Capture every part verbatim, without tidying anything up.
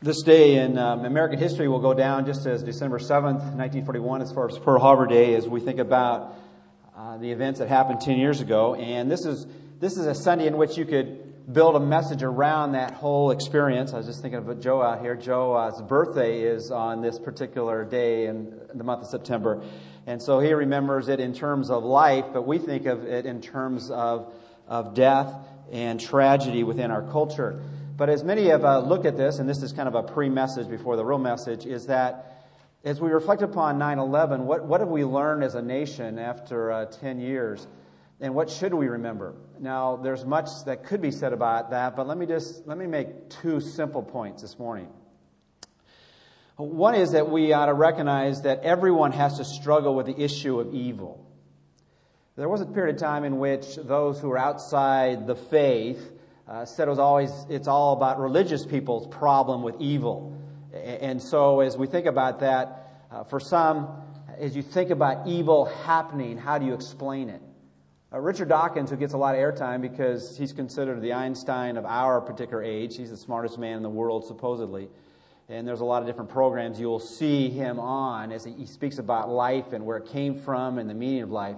This day in um, American history will go down just as December seventh, nineteen forty-one, as far as Pearl Harbor Day, as we think about uh, the events that happened ten years ago. And this is this is a Sunday in which you could build a message around that whole experience. I was just thinking of Joe out here. Joe's uh, birthday is on this particular day in the month of September. And so he remembers it in terms of life, but we think of it in terms of, of death and tragedy within our culture. But as many have uh, looked at this, and this is kind of a pre-message before the real message, is that as we reflect upon nine eleven, what, what have we learned as a nation after uh, ten years? And what should we remember? Now, there's much that could be said about that, but let me just let me make two simple points this morning. One is that we ought to recognize that everyone has to struggle with the issue of evil. There was a period of time in which those who were outside the faith Uh, said it was always, it's all about religious people's problem with evil. And so as we think about that, uh, for some, as you think about evil happening, how do you explain it? Uh, Richard Dawkins, who gets a lot of airtime because he's considered the Einstein of our particular age, he's the smartest man in the world, supposedly, and there's a lot of different programs you'll see him on as he speaks about life and where it came from and the meaning of life.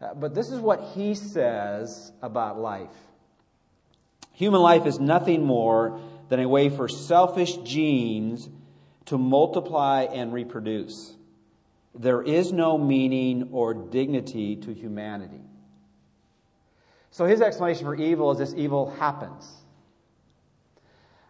Uh, but this is what he says about life. Human life is nothing more than a way for selfish genes to multiply and reproduce. There is no meaning or dignity to humanity. So his explanation for evil is this: evil happens.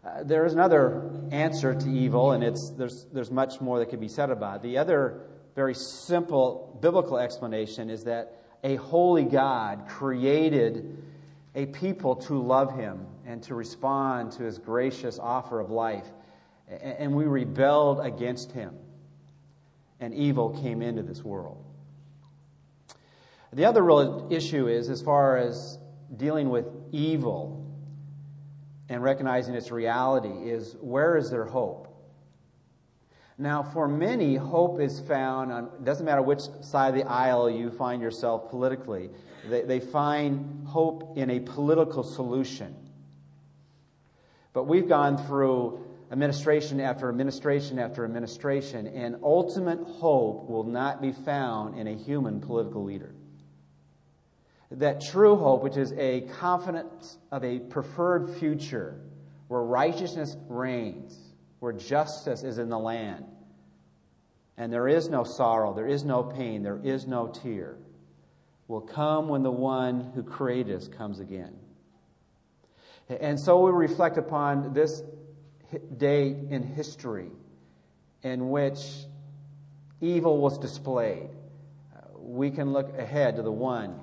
Uh, there is another answer to evil, and it's there's there's much more that could be said about it. The other very simple biblical explanation is that a holy God created a people to love him and to respond to his gracious offer of life. And we rebelled against him, and evil came into this world. The other real issue is, as far as dealing with evil and recognizing its reality, is where is there hope? Now, for many, hope is found on, it doesn't matter which side of the aisle you find yourself politically, They, they find hope in a political solution. But we've gone through administration after administration after administration, and ultimate hope will not be found in a human political leader. That true hope, which is a confidence of a preferred future where righteousness reigns, where justice is in the land, and there is no sorrow, there is no pain, there is no tear, will come when the one who created us comes again. And so we reflect upon this day in history in which evil was displayed. We can look ahead to the one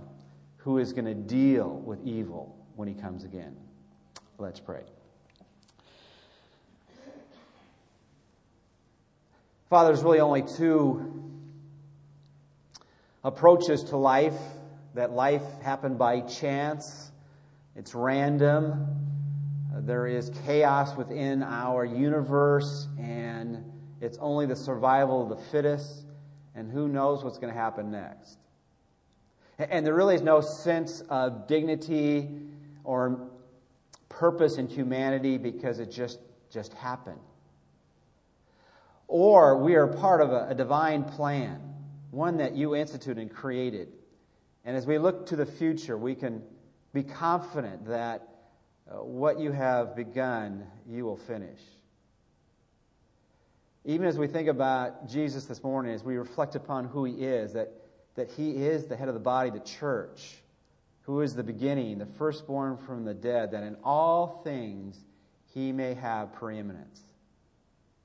who is going to deal with evil when he comes again. Let's pray. Father, there's really only two approaches to life, that life happened by chance, it's random, there is chaos within our universe, and it's only the survival of the fittest, and who knows what's going to happen next. And there really is no sense of dignity or purpose in humanity because it just, just happened. Or we are part of a, a divine plan, one that you instituted and created. And as we look to the future, we can be confident that uh, what you have begun, you will finish. Even as we think about Jesus this morning, as we reflect upon who he is, that, that he is the head of the body, the church, who is the beginning, the firstborn from the dead, that in all things he may have preeminence.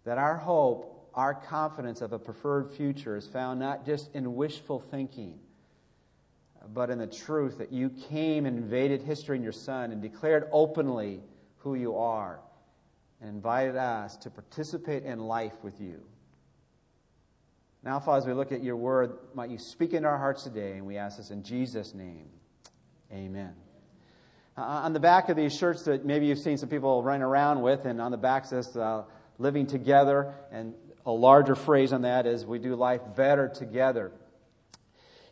That our hope, our confidence of a preferred future is found not just in wishful thinking, but in the truth that you came and invaded history in your Son and declared openly who you are and invited us to participate in life with you. Now, Father, as we look at your word, might you speak into our hearts today, and we ask this in Jesus' name. Amen. Uh, on the back of these shirts that maybe you've seen some people running around with, and on the back says, uh, living together, and a larger phrase on that is, we do life better together.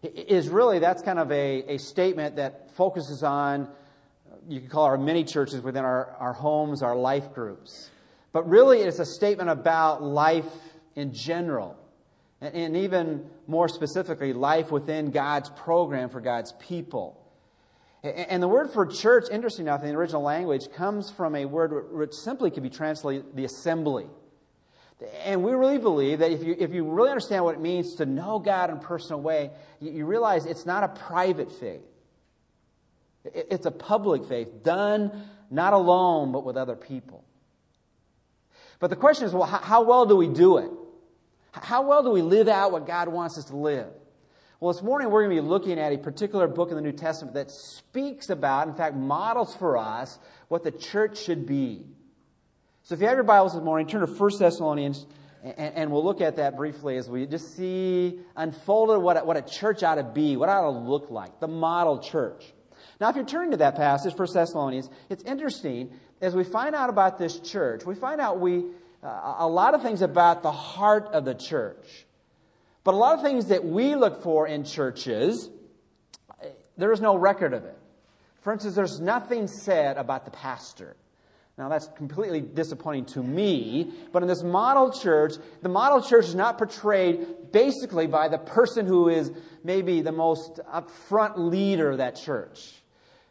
It is really, that's kind of a, a statement that focuses on, you could call our mini churches within our, our homes, our life groups. But really, it's a statement about life in general, and, and even more specifically, life within God's program for God's people. And, and the word for church, interestingly enough, in the original language, comes from a word which simply could be translated the assembly. And we really believe that if you if you really understand what it means to know God in a personal way, you, you realize it's not a private faith. It, it's a public faith, done not alone, but with other people. But the question is, well, how, how well do we do it? How well do we live out what God wants us to live? Well, this morning we're going to be looking at a particular book in the New Testament that speaks about, in fact, models for us what the church should be. So if you have your Bibles this morning, turn to First Thessalonians, and, and we'll look at that briefly as we just see unfolded what a, what a church ought to be, what it ought to look like, the model church. Now, if you're turning to that passage, First Thessalonians, it's interesting. As we find out about this church, we find out we uh, a lot of things about the heart of the church. But a lot of things that we look for in churches, there is no record of it. For instance, there's nothing said about the pastor. Now, that's completely disappointing to me, but in this model church, the model church is not portrayed basically by the person who is maybe the most upfront leader of that church.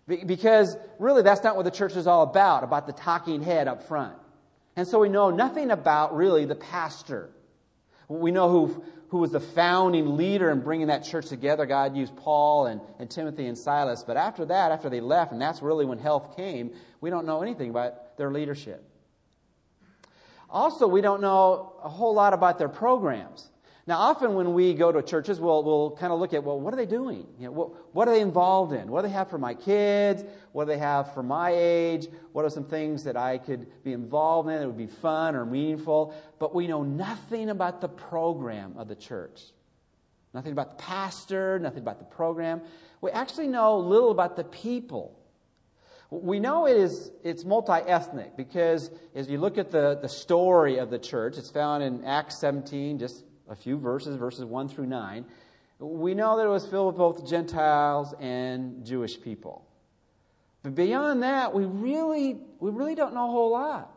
Because really, that's not what the church is all about, about the talking head up front. And so we know nothing about really the pastor. We know who who was the founding leader in bringing that church together. God used Paul and, and Timothy and Silas. But after that, after they left, and that's really when health came, we don't know anything about their leadership. Also, we don't know a whole lot about their programs. Now, often when we go to churches, we'll, we'll kind of look at, well, what are they doing? You know, what, what are they involved in? What do they have for my kids? What do they have for my age? What are some things that I could be involved in that would be fun or meaningful? But we know nothing about the program of the church. Nothing about the pastor, nothing about the program. We actually know little about the people. We know it is, it's multi-ethnic because as you look at the, the story of the church, it's found in Acts seventeen, just a few verses, verses one through nine. We know that it was filled with both Gentiles and Jewish people. But beyond that, we really, we really don't know a whole lot.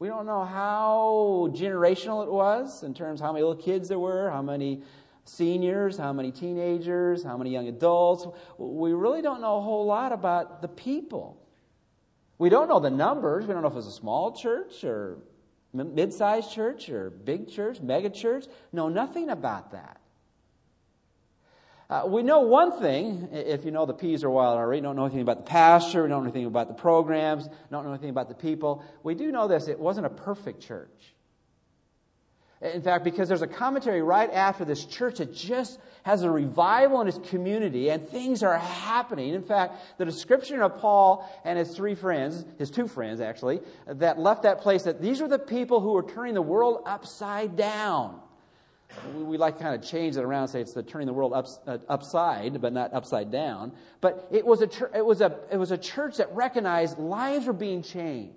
We don't know how generational it was in terms of how many little kids there were, how many seniors, how many teenagers, how many young adults. We really don't know a whole lot about the people. We don't know the numbers. We don't know if it was a small church or mid-sized church or big church, mega church. Know nothing about that. Uh, we know one thing, if you know the peas are wild already, don't know anything about the pastor, we don't know anything about the programs, don't know anything about the people. We do know this, it wasn't a perfect church. In fact, because there's a commentary right after this church that just has a revival in its community and things are happening. In fact, the description of Paul and his three friends, his two friends actually, that left that place, that these were the people who were turning the world upside down. We like to kind of change it around and say it's the turning the world ups, uh, upside, but not upside down. But it was a chur- it was a it was a church that recognized lives were being changed.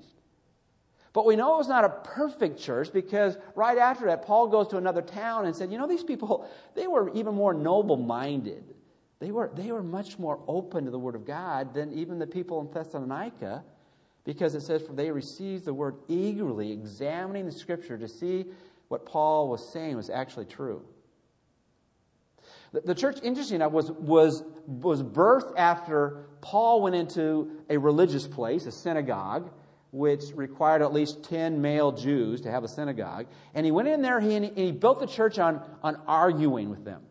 But we know it was not a perfect church because right after that, Paul goes to another town and said, you know, these people, they were even more noble-minded. They were, they were much more open to the Word of God than even the people in Thessalonica, because it says, for they received the Word eagerly, examining the Scripture to see what Paul was saying was actually true. The, the church, interestingly enough, was, was, was birthed after Paul went into a religious place, a synagogue, which required at least ten male Jews to have a synagogue. And he went in there he, and he built the church on, on arguing with them,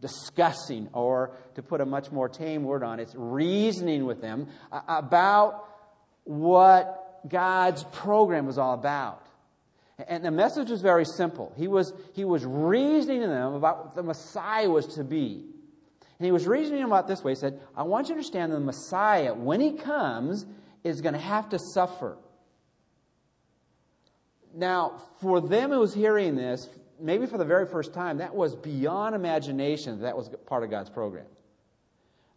discussing, or to put a much more tame word on it, it's reasoning with them about what God's program was all about. And the message was very simple. He was, he was reasoning to them about what the Messiah was to be. And he was reasoning about this way. He said, I want you to understand the Messiah, when he comes, is going to have to suffer. Now, for them who was hearing this, maybe for the very first time, that was beyond imagination. That was part of God's program.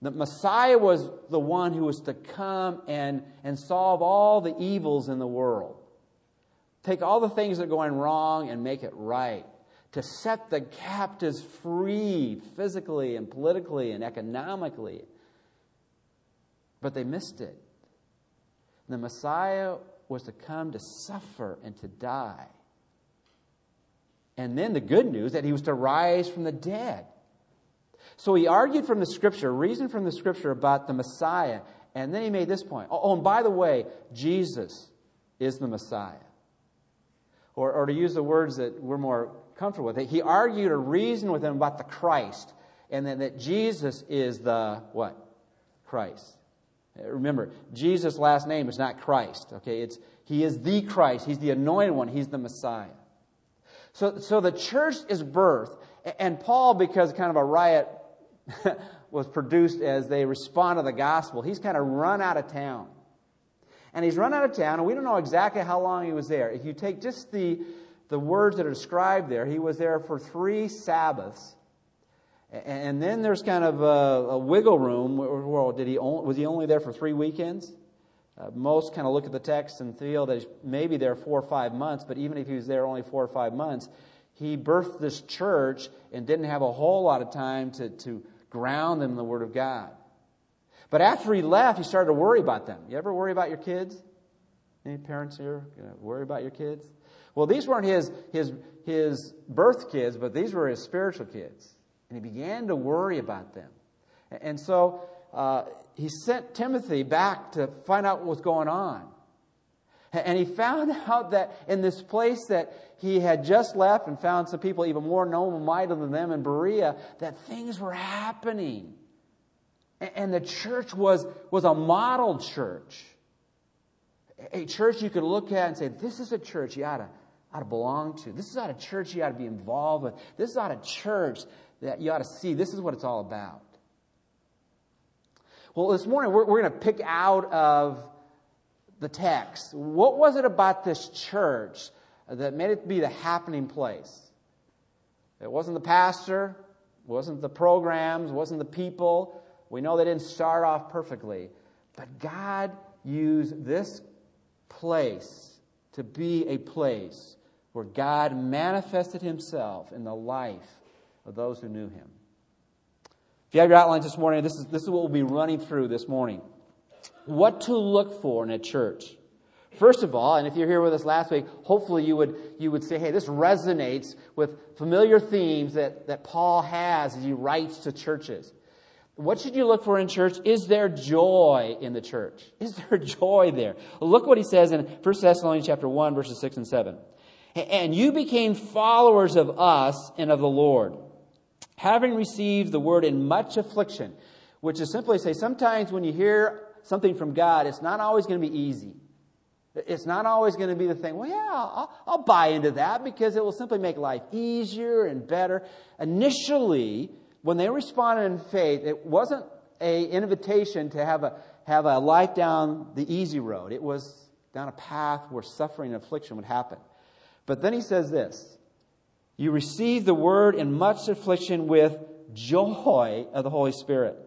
The Messiah was the one who was to come and, and solve all the evils in the world. Take all the things that are going wrong and make it right. To set the captives free physically and politically and economically. But they missed it. The Messiah was to come to suffer and to die. And then the good news that he was to rise from the dead. So he argued from the Scripture, reasoned from the Scripture about the Messiah. And then he made this point. Oh, and by the way, Jesus is the Messiah. Or, or to use the words that we're more comfortable with, he argued or reasoned with them about the Christ. And then that Jesus is the what? Christ. Remember, Jesus' last name is not Christ. Okay, it's he is the Christ. He's the anointed one. He's the Messiah. So, so the church is birthed. And Paul, because kind of a riot was produced as they respond to the gospel, he's kind of run out of town. And he's run out of town, and we don't know exactly how long he was there. If you take just the, the words that are described there, he was there for three Sabbaths. And then there's kind of a, a wiggle room. Well, did he only, was he only there for three weekends? Uh, most kind of look at the text and feel that he's maybe there four or five months, but even if he was there only four or five months, he birthed this church and didn't have a whole lot of time to, to ground them in the Word of God. But after he left, he started to worry about them. You ever worry about your kids? Any parents here you know, worry about your kids? Well, these weren't his, his, his birth kids, but these were his spiritual kids. And he began to worry about them. And so uh, he sent Timothy back to find out what was going on. And he found out that in this place that he had just left and found some people even more noble minded than them in Berea, that things were happening. And the church was, was a model church. A church you could look at and say, this is a church you ought to, ought to belong to. This is not a church you ought to be involved with. This is not a church that you ought to see. This is what it's all about. Well, this morning we're, we're going to pick out of the text. What was it about this church that made it be the happening place? It wasn't the pastor. It wasn't the programs. It wasn't the people. We know they didn't start off perfectly. But God used this place to be a place where God manifested himself in the life of those who knew him. If you have your outlines this morning, this is, this is what we'll be running through this morning. What to look for in a church. First of all, and if you're here with us last week, hopefully you would, you would say, hey, this resonates with familiar themes that, that Paul has as he writes to churches. What should you look for in church? Is there joy in the church? Is there joy there? Look what he says in First Thessalonians chapter one, verses six and seven. And you became followers of us and of the Lord, having received the word in much affliction, which is simply to say sometimes when you hear something from God, it's not always going to be easy. It's not always going to be the thing, well, yeah, I'll, I'll buy into that because it will simply make life easier and better. Initially, when they responded in faith, it wasn't an invitation to have a, have a life down the easy road. It was down a path where suffering and affliction would happen. But then he says this, you receive the word in much affliction with joy of the Holy Spirit,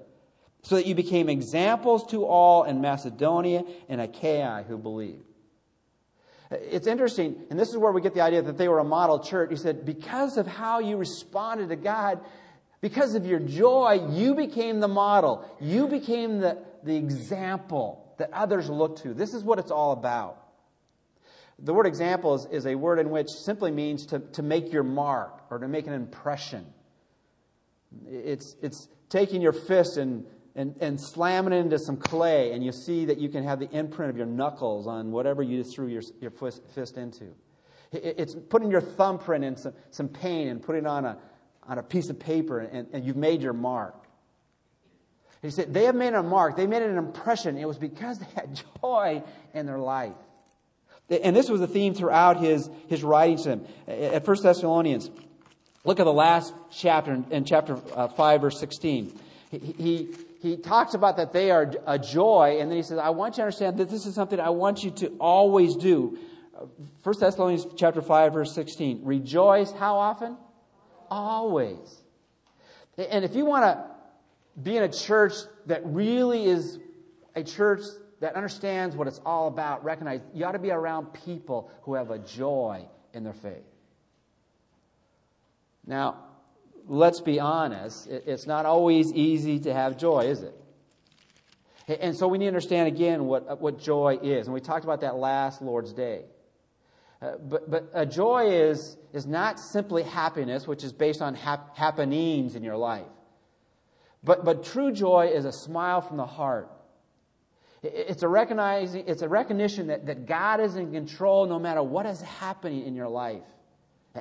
so that you became examples to all in Macedonia and Achaia who believed. It's interesting, and this is where we get the idea that they were a model church. He said, because of how you responded to God, because of your joy, you became the model. You became the, the example that others look to. This is what it's all about. The word example is, is a word in which simply means to, to make your mark or to make an impression. It's, it's taking your fist and, and, and slamming it into some clay, and you see that you can have the imprint of your knuckles on whatever you threw your, your fist into. It's putting your thumbprint in some, some paint and putting it on a, on a piece of paper, and, and you've made your mark. He said, they have made a mark. They made an impression. It was because they had joy in their life. And this was the theme throughout his, his writings to them. At First Thessalonians, look at the last chapter, in chapter five, verse sixteen. He, he, he talks about that they are a joy, and then he says, I want you to understand that this is something I want you to always do. First Thessalonians chapter five, verse sixteen. Rejoice how often? Always. And if you want to be in a church that really is a church that understands what it's all about, recognize you ought to be around people who have a joy in their faith. Now, let's be honest. It's not always easy to have joy, is it? And so we need to understand again what, what joy is. And we talked about that last Lord's Day. Uh, but but a joy is, is not simply happiness, which is based on hap- happenings in your life. But but true joy is a smile from the heart. It's a recognizing, it's a recognition that, that God is in control no matter what is happening in your life.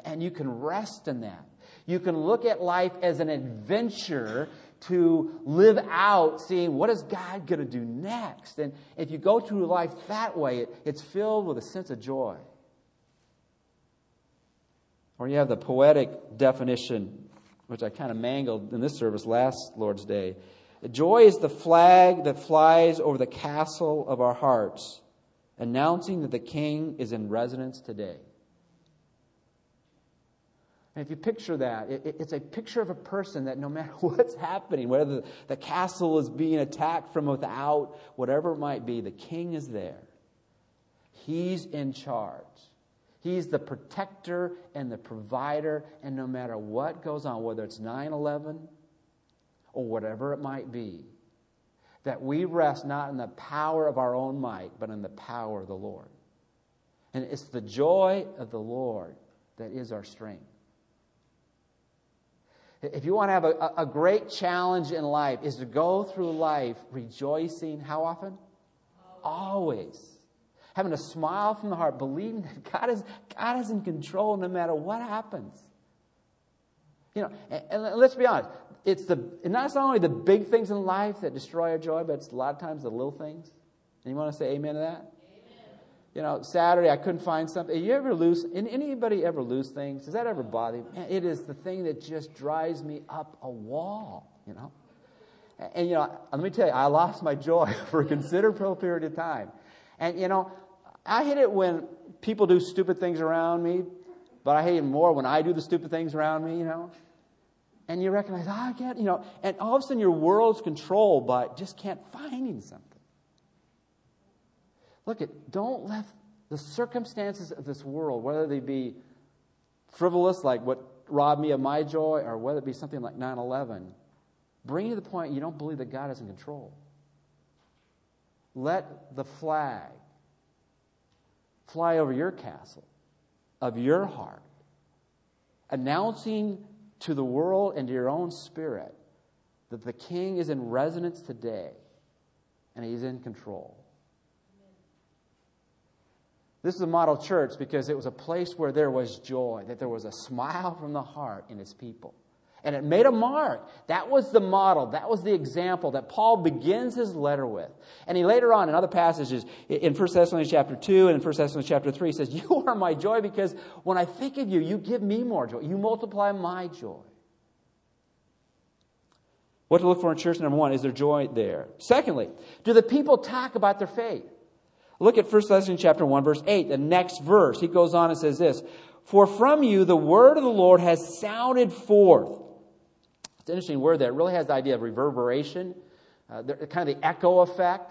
And you can rest in that. You can look at life as an adventure to live out, seeing what is God going to do next. And if you go through life that way, it, it's filled with a sense of joy. Or you have the poetic definition, which I kind of mangled in this service last Lord's Day. Joy is the flag that flies over the castle of our hearts, announcing that the King is in residence today. And if you picture that, it, it's a picture of a person that no matter what's happening, whether the castle is being attacked from without, whatever it might be, the King is there. He's in charge. He's the protector and the provider, and no matter what goes on, whether it's nine eleven or whatever it might be, that we rest not in the power of our own might, but in the power of the Lord. And it's the joy of the Lord that is our strength. If you want to have a, a great challenge in life, is to go through life rejoicing how often? Always. Always. Having a smile from the heart, believing that God is, God is in control no matter what happens. You know, and, and let's be honest, it's the not it's not only the big things in life that destroy our joy, but it's a lot of times the little things. And you want to say amen to that? Amen. You know, Saturday I couldn't find something. You ever lose? Anybody ever lose things? Does that ever bother you? It is the thing that just drives me up a wall. You know, and, and you know, let me tell you, I lost my joy for a considerable period of time. And, you know, I hate it when people do stupid things around me, but I hate it more when I do the stupid things around me, you know. And you recognize, oh, I can't, you know, and all of a sudden your world's controlled by just can't finding something. Look, at, don't let the circumstances of this world, whether they be frivolous, like what robbed me of my joy, or whether it be something like nine eleven, bring you to the point you don't believe that God is in control. Let the flag fly over your castle of your heart, announcing to the world and to your own spirit that the King is in residence today and he's in control. This is a model church because it was a place where there was joy, that there was a smile from the heart in his people. And it made a mark. That was the model. That was the example that Paul begins his letter with. And he later on in other passages, in First Thessalonians chapter two and in First Thessalonians chapter three, he says, you are my joy because when I think of you, you give me more joy. You multiply my joy. What to look for in church, number one, is there joy there? Secondly, do the people talk about their faith? Look at First Thessalonians chapter one, verse eight, the next verse. He goes on and says this, for from you the word of the Lord has sounded forth. It's an interesting word there. It really has the idea of reverberation, uh, the, kind of the echo effect.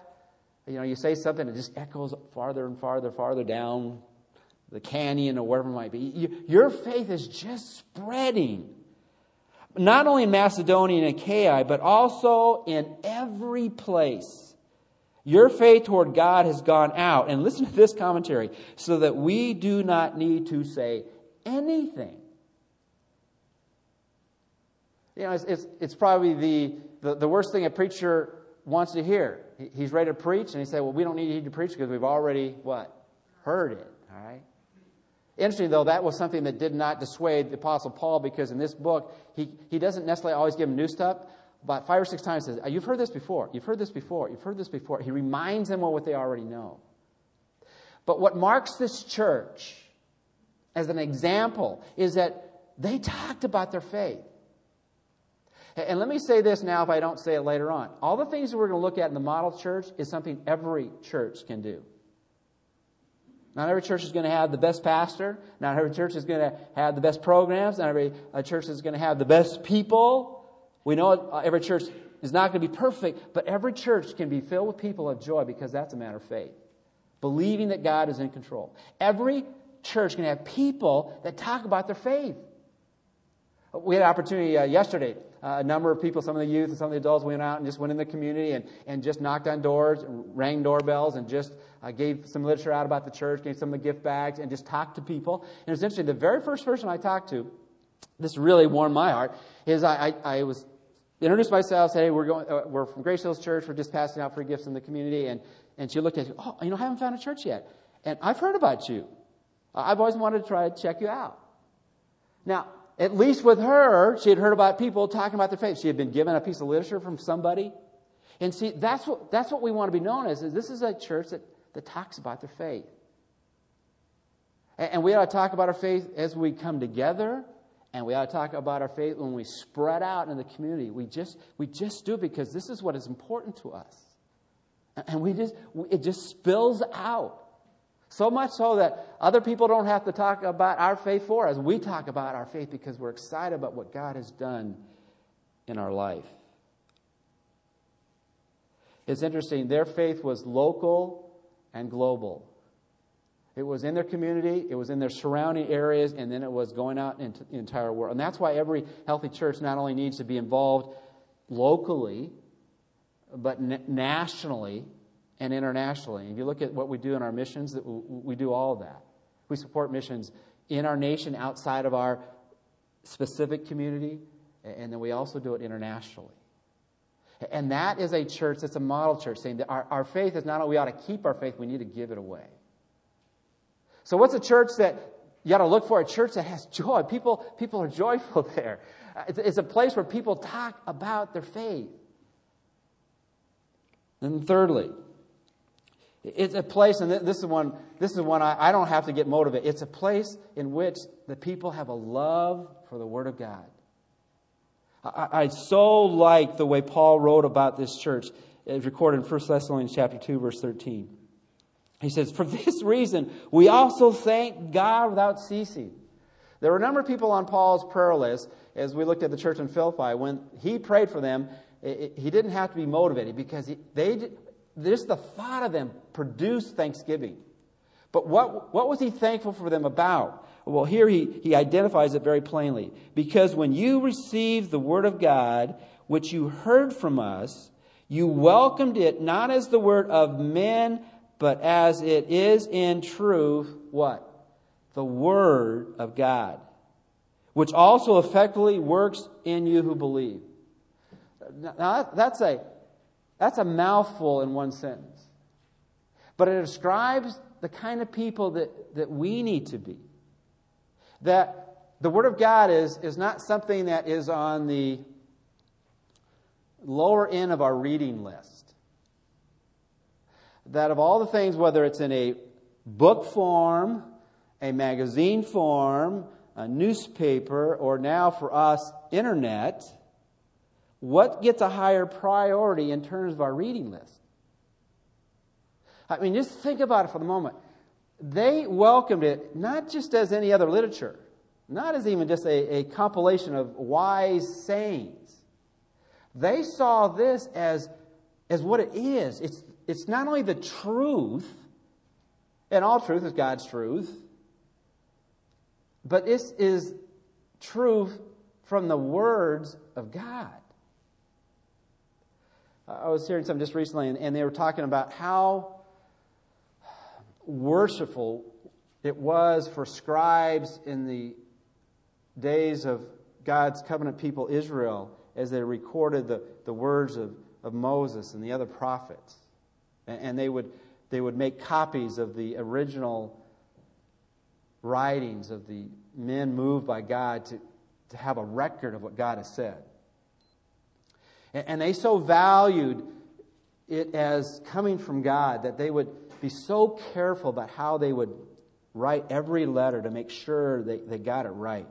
You know, you say something, it just echoes farther and farther, farther down the canyon or wherever it might be. You, your faith is just spreading, not only in Macedonia and Achaia, but also in every place. Your faith toward God has gone out. And listen to this commentary, so that we do not need to say anything. You know, it's, it's, it's probably the, the, the worst thing a preacher wants to hear. He, he's ready to preach, and he said, well, we don't need you to preach because we've already, what? Heard it, all right? Interesting, though, that was something that did not dissuade the Apostle Paul because in this book, he, he doesn't necessarily always give him new stuff. About five or six times he says, you've heard this before, you've heard this before, you've heard this before. He reminds them of what they already know. But what marks this church as an example is that they talked about their faith. And let me say this now if I don't say it later on. All the things that we're going to look at in the model church is something every church can do. Not every church is going to have the best pastor. Not every church is going to have the best programs. Not every church is going to have the best people. We know every church is not going to be perfect, but every church can be filled with people of joy because that's a matter of faith. Believing that God is in control. Every church can have people that talk about their faith. We had an opportunity uh, yesterday Uh, a number of people, some of the youth and some of the adults, went out and just went in the community and, and just knocked on doors, rang doorbells, and just uh, gave some literature out about the church, gave some of the gift bags, and just talked to people. And it's interesting, the very first person I talked to, this really warmed my heart, is I, I, I was introduced myself, said, hey, we're going, uh, we're from Grace Hills Church, we're just passing out free gifts in the community. And, and she looked at me, oh, you know, I haven't found a church yet. And I've heard about you. I've always wanted to try to check you out. Now, at least with her, she had heard about people talking about their faith. She had been given a piece of literature from somebody. And see, that's what that's what we want to be known as, is this is a church that, that talks about their faith. And, and we ought to talk about our faith as we come together, and we ought to talk about our faith when we spread out in the community. We just we just do it because this is what is important to us. And we just it just spills out. So much so that other people don't have to talk about our faith for us. We talk about our faith because we're excited about what God has done in our life. It's interesting. Their faith was local and global. It was in their community, it was in their surrounding areas, and then it was going out into the entire world. And that's why every healthy church not only needs to be involved locally, but n- nationally, and internationally. If you look at what we do in our missions, that we do all of that. We support missions in our nation outside of our specific community, and then we also do it internationally. And that is a church that's a model church, saying that our, our faith is not only we ought to keep our faith, we need to give it away. So what's a church that you ought to look for? A church that has joy. People, people are joyful there. It's, it's a place where people talk about their faith. And thirdly, it's a place, and this is one, this is one I, I don't have to get motivated. It's a place in which the people have a love for the Word of God. I, I so like the way Paul wrote about this church. It's recorded in First Thessalonians chapter two, verse thirteen. He says, for this reason, we also thank God without ceasing. There were a number of people on Paul's prayer list, as we looked at the church in Philippi. When he prayed for them, it, it, he didn't have to be motivated, because he, they Just the thought of them produced thanksgiving. But what, what was he thankful for them about? Well, here he, he identifies it very plainly. Because when you received the Word of God, which you heard from us, you welcomed it not as the word of men, but as it is in truth, what? The Word of God, which also effectively works in you who believe. Now, that's a... That's a mouthful in one sentence. But it describes the kind of people that, that we need to be. That the Word of God is, is not something that is on the lower end of our reading list. That of all the things, whether it's in a book form, a magazine form, a newspaper, or now for us, internet, what gets a higher priority in terms of our reading list? I mean, just think about it for the moment. They welcomed it not just as any other literature, not as even just a, a compilation of wise sayings. They saw this as, as what it is. It's, it's not only the truth, and all truth is God's truth, but this is truth from the words of God. I was hearing something just recently, and, and they were talking about how worshipful it was for scribes in the days of God's covenant people, Israel, as they recorded the, the words of, of Moses and the other prophets. And, and they would they would make copies of the original writings of the men moved by God to, to have a record of what God has said. And they so valued it as coming from God that they would be so careful about how they would write every letter to make sure they, they got it right.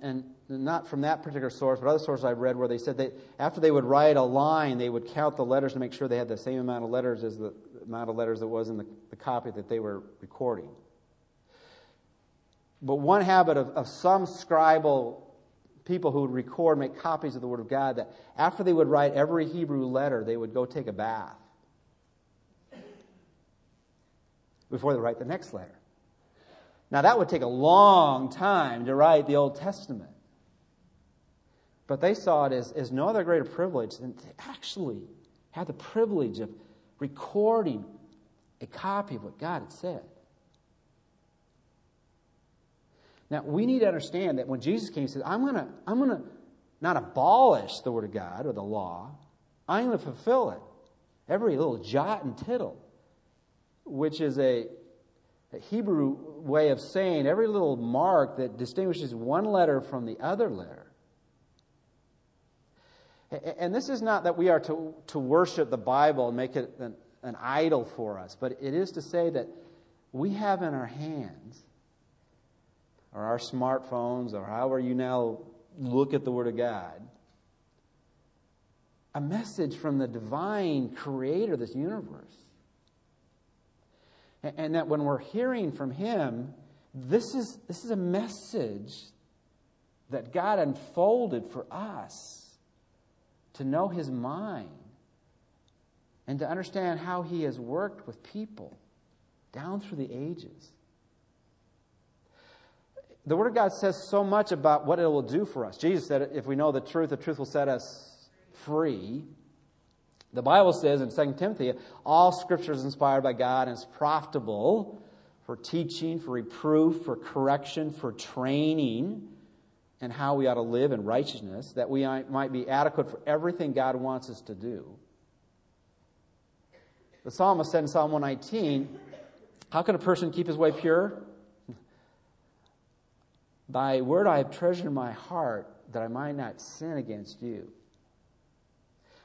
And not from that particular source, but other sources I've read where they said that after they would write a line, they would count the letters to make sure they had the same amount of letters as the amount of letters that was in the, the copy that they were recording. But one habit of, of some scribal people who would record, make copies of the Word of God, that after they would write every Hebrew letter, they would go take a bath before they write the next letter. Now, that would take a long time to write the Old Testament. But they saw it as, as no other greater privilege than to actually have the privilege of recording a copy of what God had said. Now, we need to understand that when Jesus came, He said, I'm going to I'm going to not abolish the Word of God or the law. I'm going to fulfill it. Every little jot and tittle, which is a, a Hebrew way of saying every little mark that distinguishes one letter from the other letter. And this is not that we are to, to worship the Bible and make it an, an idol for us, but it is to say that we have in our hands, or our smartphones, or however you now look at the Word of God, a message from the divine creator of this universe. And that when we're hearing from Him, this is, this is a message that God unfolded for us to know His mind and to understand how He has worked with people down through the ages. The Word of God says so much about what it will do for us. Jesus said, if we know the truth, the truth will set us free. The Bible says in Second Timothy, all Scripture is inspired by God and is profitable for teaching, for reproof, for correction, for training, and how we ought to live in righteousness, that we might be adequate for everything God wants us to do. The psalmist said in Psalm one nineteen, how can a person keep his way pure? Thy word I have treasured in my heart, that I might not sin against you.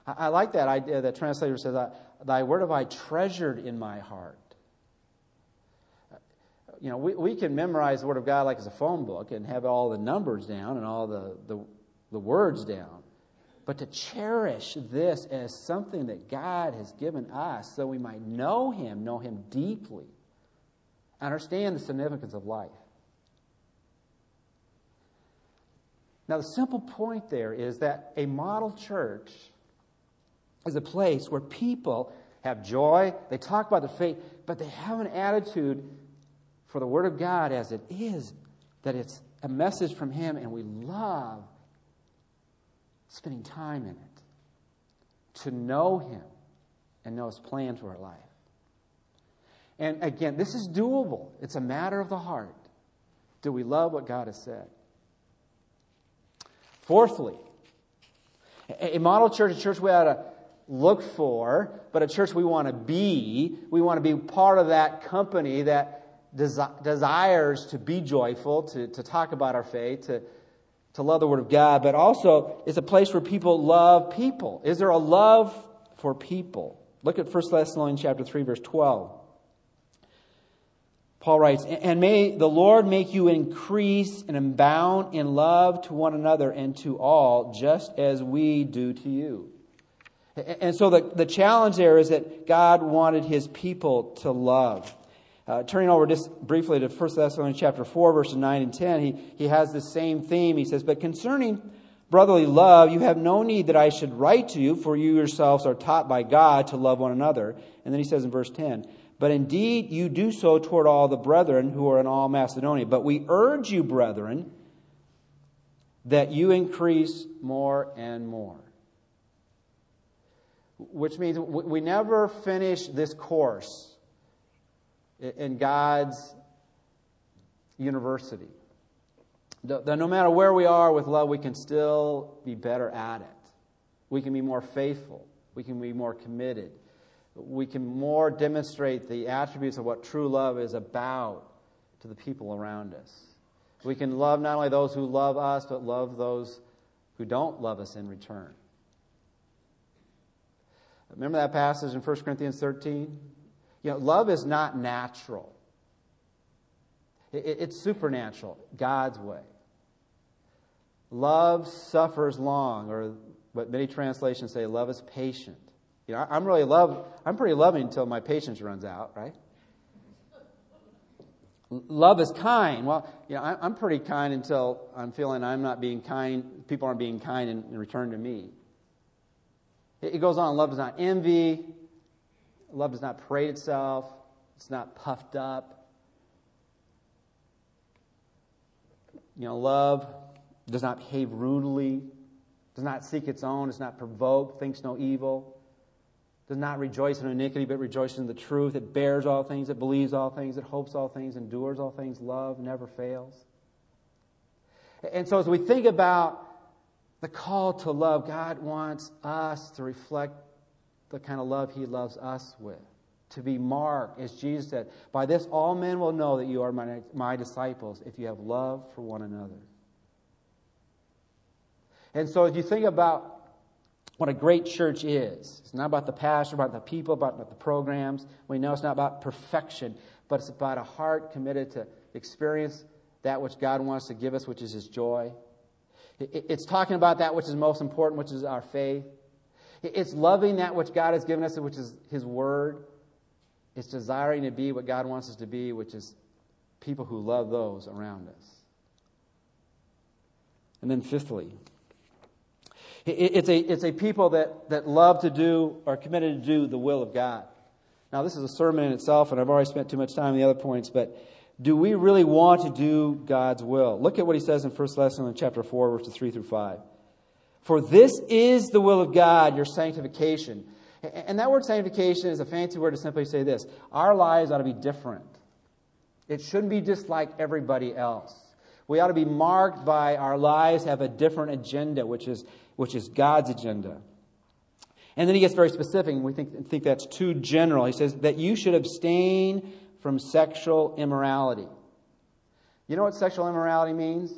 I, I like that idea that translator says, thy word have I treasured in my heart. You know, we, we can memorize the Word of God like it's a phone book and have all the numbers down and all the, the, the words down. But to cherish this as something that God has given us so we might know Him, know Him deeply, understand the significance of life. Now, the simple point there is that a model church is a place where people have joy, they talk about their faith, but they have an attitude for the Word of God as it is, that it's a message from Him, and we love spending time in it, to know Him and know His plan for our life. And again, this is doable. It's a matter of the heart. Do we love what God has said? Fourthly, a model church, a church we ought to look for, but a church we want to be. We want to be part of that company that desi- desires to be joyful, to, to talk about our faith, to, to love the Word of God, but also it's a place where people love people. Is there a love for people? Look at First Thessalonians chapter three, verse twelve. Paul writes, and may the Lord make you increase and abound in love to one another and to all, just as we do to you. And so the, the challenge there is that God wanted His people to love. Uh, turning over just briefly to First Thessalonians chapter four, verses nine and ten, he, he has the same theme. He says, but concerning brotherly love, you have no need that I should write to you, for you yourselves are taught by God to love one another. And then he says in verse ten, but indeed you do so toward all the brethren who are in all Macedonia. But we urge you, brethren, that you increase more and more. Which means we never finish this course in God's university. That no matter where we are with love, we can still be better at it. We can be more faithful. We can be more committed. We can more demonstrate the attributes of what true love is about to the people around us. We can love not only those who love us, but love those who don't love us in return. Remember that passage in First Corinthians thirteen? You know, love is not natural. It's supernatural, God's way. Love suffers long, or what many translations say, love is patient. You know, I'm really love. I'm pretty loving until my patience runs out, right? Love is kind. Well, you know, I'm pretty kind until I'm feeling I'm not being kind. People aren't being kind in, in return to me. It, it goes on. Love does not envy. Love does not parade itself. It's not puffed up. You know, love does not behave rudely. does not seek its own, is not provoked, thinks no evil, does not rejoice in iniquity, but rejoices in the truth. It bears all things, it believes all things, it hopes all things, endures all things, love never fails. And so as we think about the call to love, God wants us to reflect the kind of love He loves us with, to be marked, as Jesus said, by this all men will know that you are my, my disciples if you have love for one another. And so as you think about what a great church is, it's not about the pastor, about the people, about, about the programs. We know it's not about perfection, but it's about a heart committed to experience that which God wants to give us, which is His joy. It's talking about that which is most important, which is our faith. It's loving that which God has given us, which is His Word. It's desiring to be what God wants us to be, which is people who love those around us. And then fifthly, it's a, it's a people that, that love to do or are committed to do the will of God. Now, this is a sermon in itself, and I've already spent too much time on the other points, but do we really want to do God's will? Look at what he says in First Thessalonians chapter four, verses three through five. For this is the will of God, your sanctification. And that word sanctification is a fancy word to simply say this. Our lives ought to be different. It shouldn't be just like everybody else. We ought to be marked by our lives have a different agenda, which is which is God's agenda. And then he gets very specific, and we think, think that's too general. He says that you should abstain from sexual immorality. You know what sexual immorality means?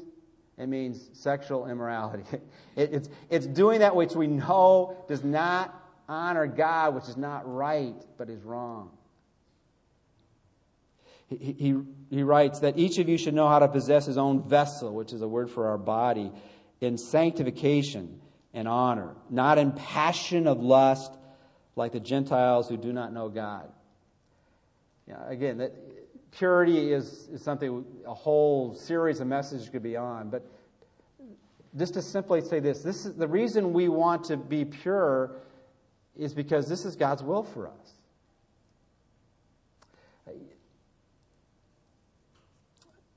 It means sexual immorality. It, it's, it's doing that which we know does not honor God, which is not right, but is wrong. He, he, he writes that each of you should know how to possess his own vessel, which is a word for our body, in sanctification and honor, not in passion of lust like the Gentiles who do not know God. You know, again, that purity is, is something, a whole series of messages could be on. But just to simply say this, this is the reason we want to be pure is because this is God's will for us.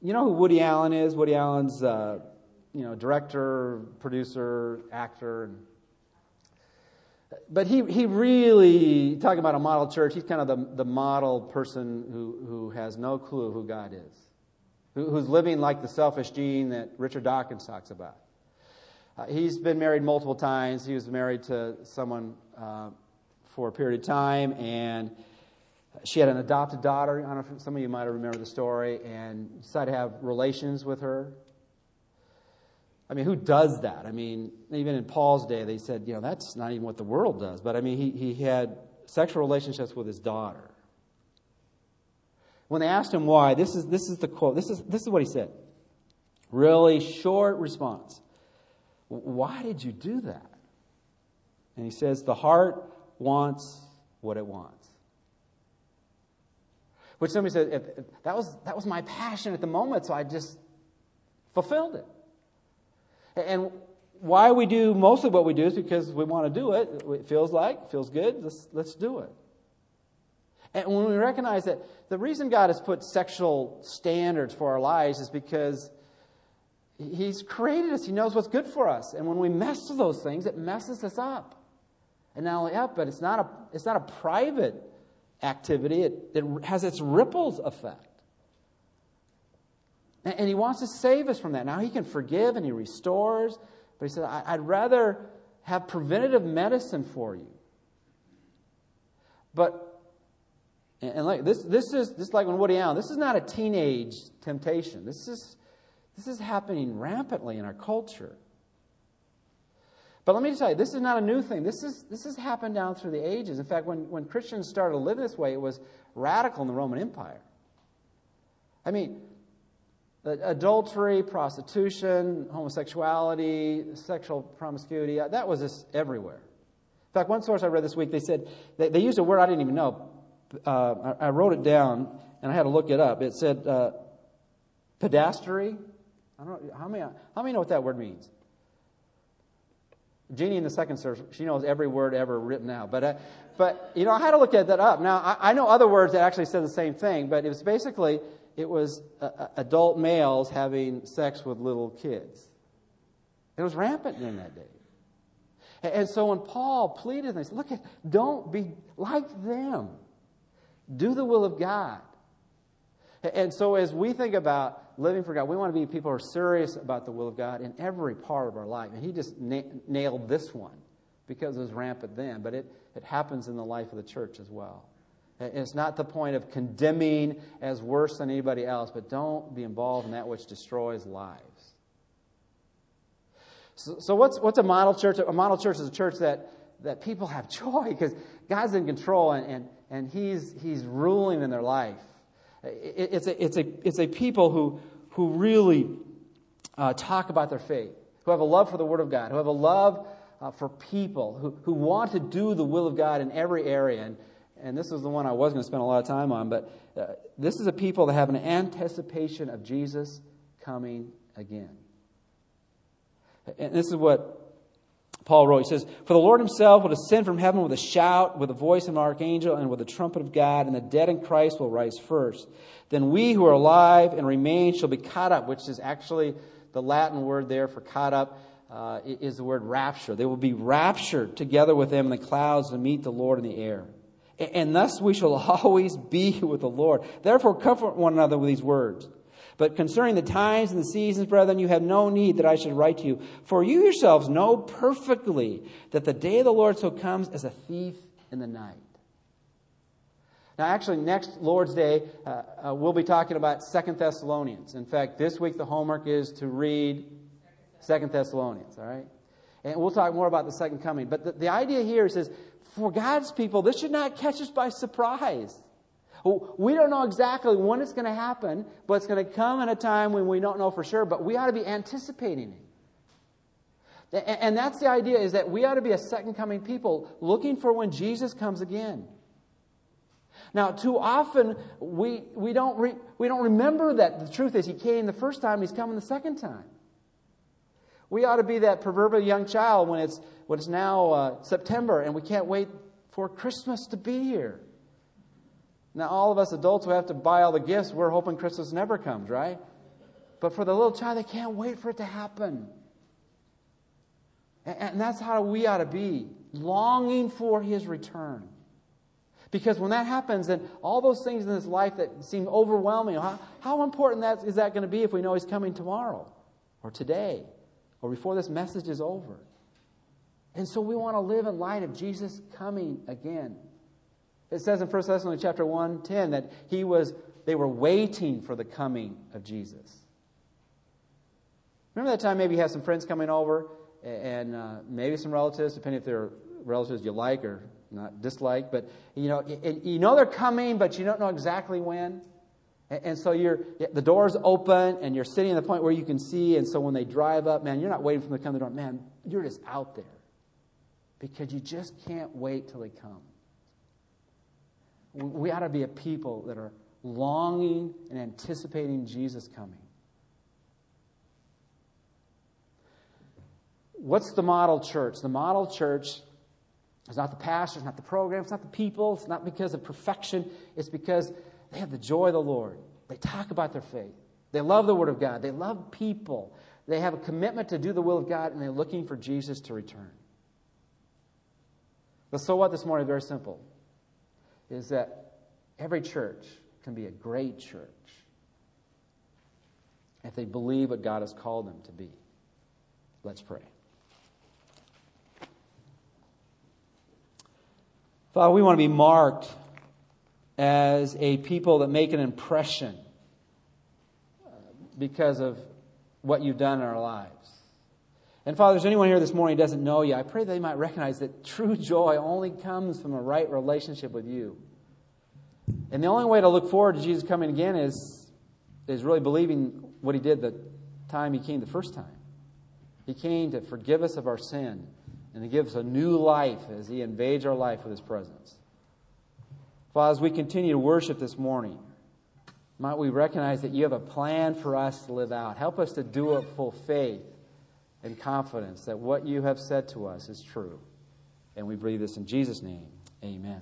You know who Woody Allen is? Woody Allen's uh, you know, director, producer, actor, and But he he really, talking about a model church, he's kind of the, the model person who, who has no clue who God is, who, who's living like the selfish gene that Richard Dawkins talks about. Uh, he's been married multiple times. He was married to someone uh, for a period of time, and she had an adopted daughter. I don't know if some of you might remember the story, and decided to have relations with her. I mean, who does that? I mean, even in Paul's day, they said, you know, that's not even what the world does. But, I mean, he, he had sexual relationships with his daughter. When they asked him why, this is this is the quote. This is this is what he said. Really short response. Why did you do that? And he says, the heart wants what it wants. Which somebody said, that was, that was my passion at the moment, so I just fulfilled it. And why we do mostly what we do is because we want to do it. It feels like, it feels good, let's, let's do it. And when we recognize that the reason God has put sexual standards for our lives is because He's created us. He knows what's good for us. And when we mess with those things, it messes us up. And not only up, but it's not a, it's not a private activity. It, it has its ripples effect. And He wants to save us from that. Now He can forgive and He restores. But He said, I'd rather have preventative medicine for you. But, and like this, this is this is like when Woody Allen, this is not a teenage temptation. This is, this is happening rampantly in our culture. But let me just tell you, this is not a new thing. This is this has happened down through the ages. In fact, when, when Christians started to live this way, it was radical in the Roman Empire. I mean, adultery, prostitution, homosexuality, sexual promiscuity, that was just everywhere. In fact, one source I read this week, they said, they, they used a word I didn't even know. Uh, I, I wrote it down, and I had to look it up. It said uh, pedastery. I don't know, how many, how many know what that word means? Jeannie in the second service, she knows every word ever written out. But, uh, but you know, I had to look at that up. Now, I, I know other words that actually said the same thing, but it was basically... It was uh, adult males having sex with little kids. It was rampant in that day. And so when Paul pleaded, he said, look, at, don't be like them. Do the will of God. And so as we think about living for God, we want to be people who are serious about the will of God in every part of our life. And he just na- nailed this one because it was rampant then. But it, it happens in the life of the church as well. And it's not the point of condemning as worse than anybody else, but don't be involved in that which destroys lives. So, so what's what's a model church? A model church is a church that, that people have joy because God's in control and, and, and he's, he's ruling in their life. It's a, it's a, it's a people who, who really uh, talk about their faith, who have a love for the Word of God, who have a love uh, for people, who, who want to do the will of God in every area. And, and this is the one I was going to spend a lot of time on, but uh, this is a people that have an anticipation of Jesus coming again. And this is what Paul wrote. He says, "For the Lord himself will descend from heaven with a shout, with the voice of an archangel, and with the trumpet of God, and the dead in Christ will rise first. Then we who are alive and remain shall be caught up," which is actually the Latin word there for caught up, uh, is the word rapture. They will be raptured together with them in the clouds to meet the Lord in the air. And thus we shall always be with the Lord. Therefore comfort one another with these words. But concerning the times and the seasons, brethren, you have no need that I should write to you. For you yourselves know perfectly that the day of the Lord so comes as a thief in the night. Now, actually, next Lord's Day, uh, uh, we'll be talking about Second Thessalonians. In fact, this week the homework is to read Second Thessalonians, all right? And we'll talk more about the second coming. But the, the idea here is, for God's people, this should not catch us by surprise. We don't know exactly when it's going to happen, but it's going to come at a time when we don't know for sure, but we ought to be anticipating it. And that's the idea, is that we ought to be a second coming people looking for when Jesus comes again. Now, too often, we, we, don't, re, we don't remember that the truth is he came the first time, he's coming the second time. We ought to be that proverbial young child when it's, when it's now uh, September and we can't wait for Christmas to be here. Now, all of us adults who have to buy all the gifts, we're hoping Christmas never comes, right? But for the little child, they can't wait for it to happen. And that's how we ought to be, longing for his return. Because when that happens, then all those things in this life that seem overwhelming, how, how important that, is that going to be if we know he's coming tomorrow or today or before this message is over? And so we want to live in light of Jesus coming again. It says in First Thessalonians chapter one, ten, that he was, they were waiting for the coming of Jesus. Remember that time maybe you had some friends coming over and uh, maybe some relatives, depending if they're relatives you like or not dislike, but you know, you know they're coming, but you don't know exactly when. And so you're, the door's open and you're sitting at the point where you can see, and so when they drive up, man, you're not waiting for them to come to the door. Man, you're just out there because you just can't wait till they come. We ought to be a people that are longing and anticipating Jesus coming. What's the model church? The model church is not the pastor, it's not the program, it's not the people, it's not because of perfection, it's because they have the joy of the Lord. They talk about their faith. They love the Word of God. They love people. They have a commitment to do the will of God, and they're looking for Jesus to return. The so what this morning is very simple. Is that every church can be a great church if they believe what God has called them to be. Let's pray. Father, we want to be marked as a people that make an impression because of what you've done in our lives. And Father, if there's anyone here this morning who doesn't know you, I pray that they might recognize that true joy only comes from a right relationship with you. And the only way to look forward to Jesus coming again is, is really believing what he did the time he came the first time. He came to forgive us of our sin and to give us a new life as he invades our life with his presence. Father, as we continue to worship this morning, might we recognize that you have a plan for us to live out. Help us to do it full faith and confidence that what you have said to us is true. And we believe this in Jesus' name. Amen.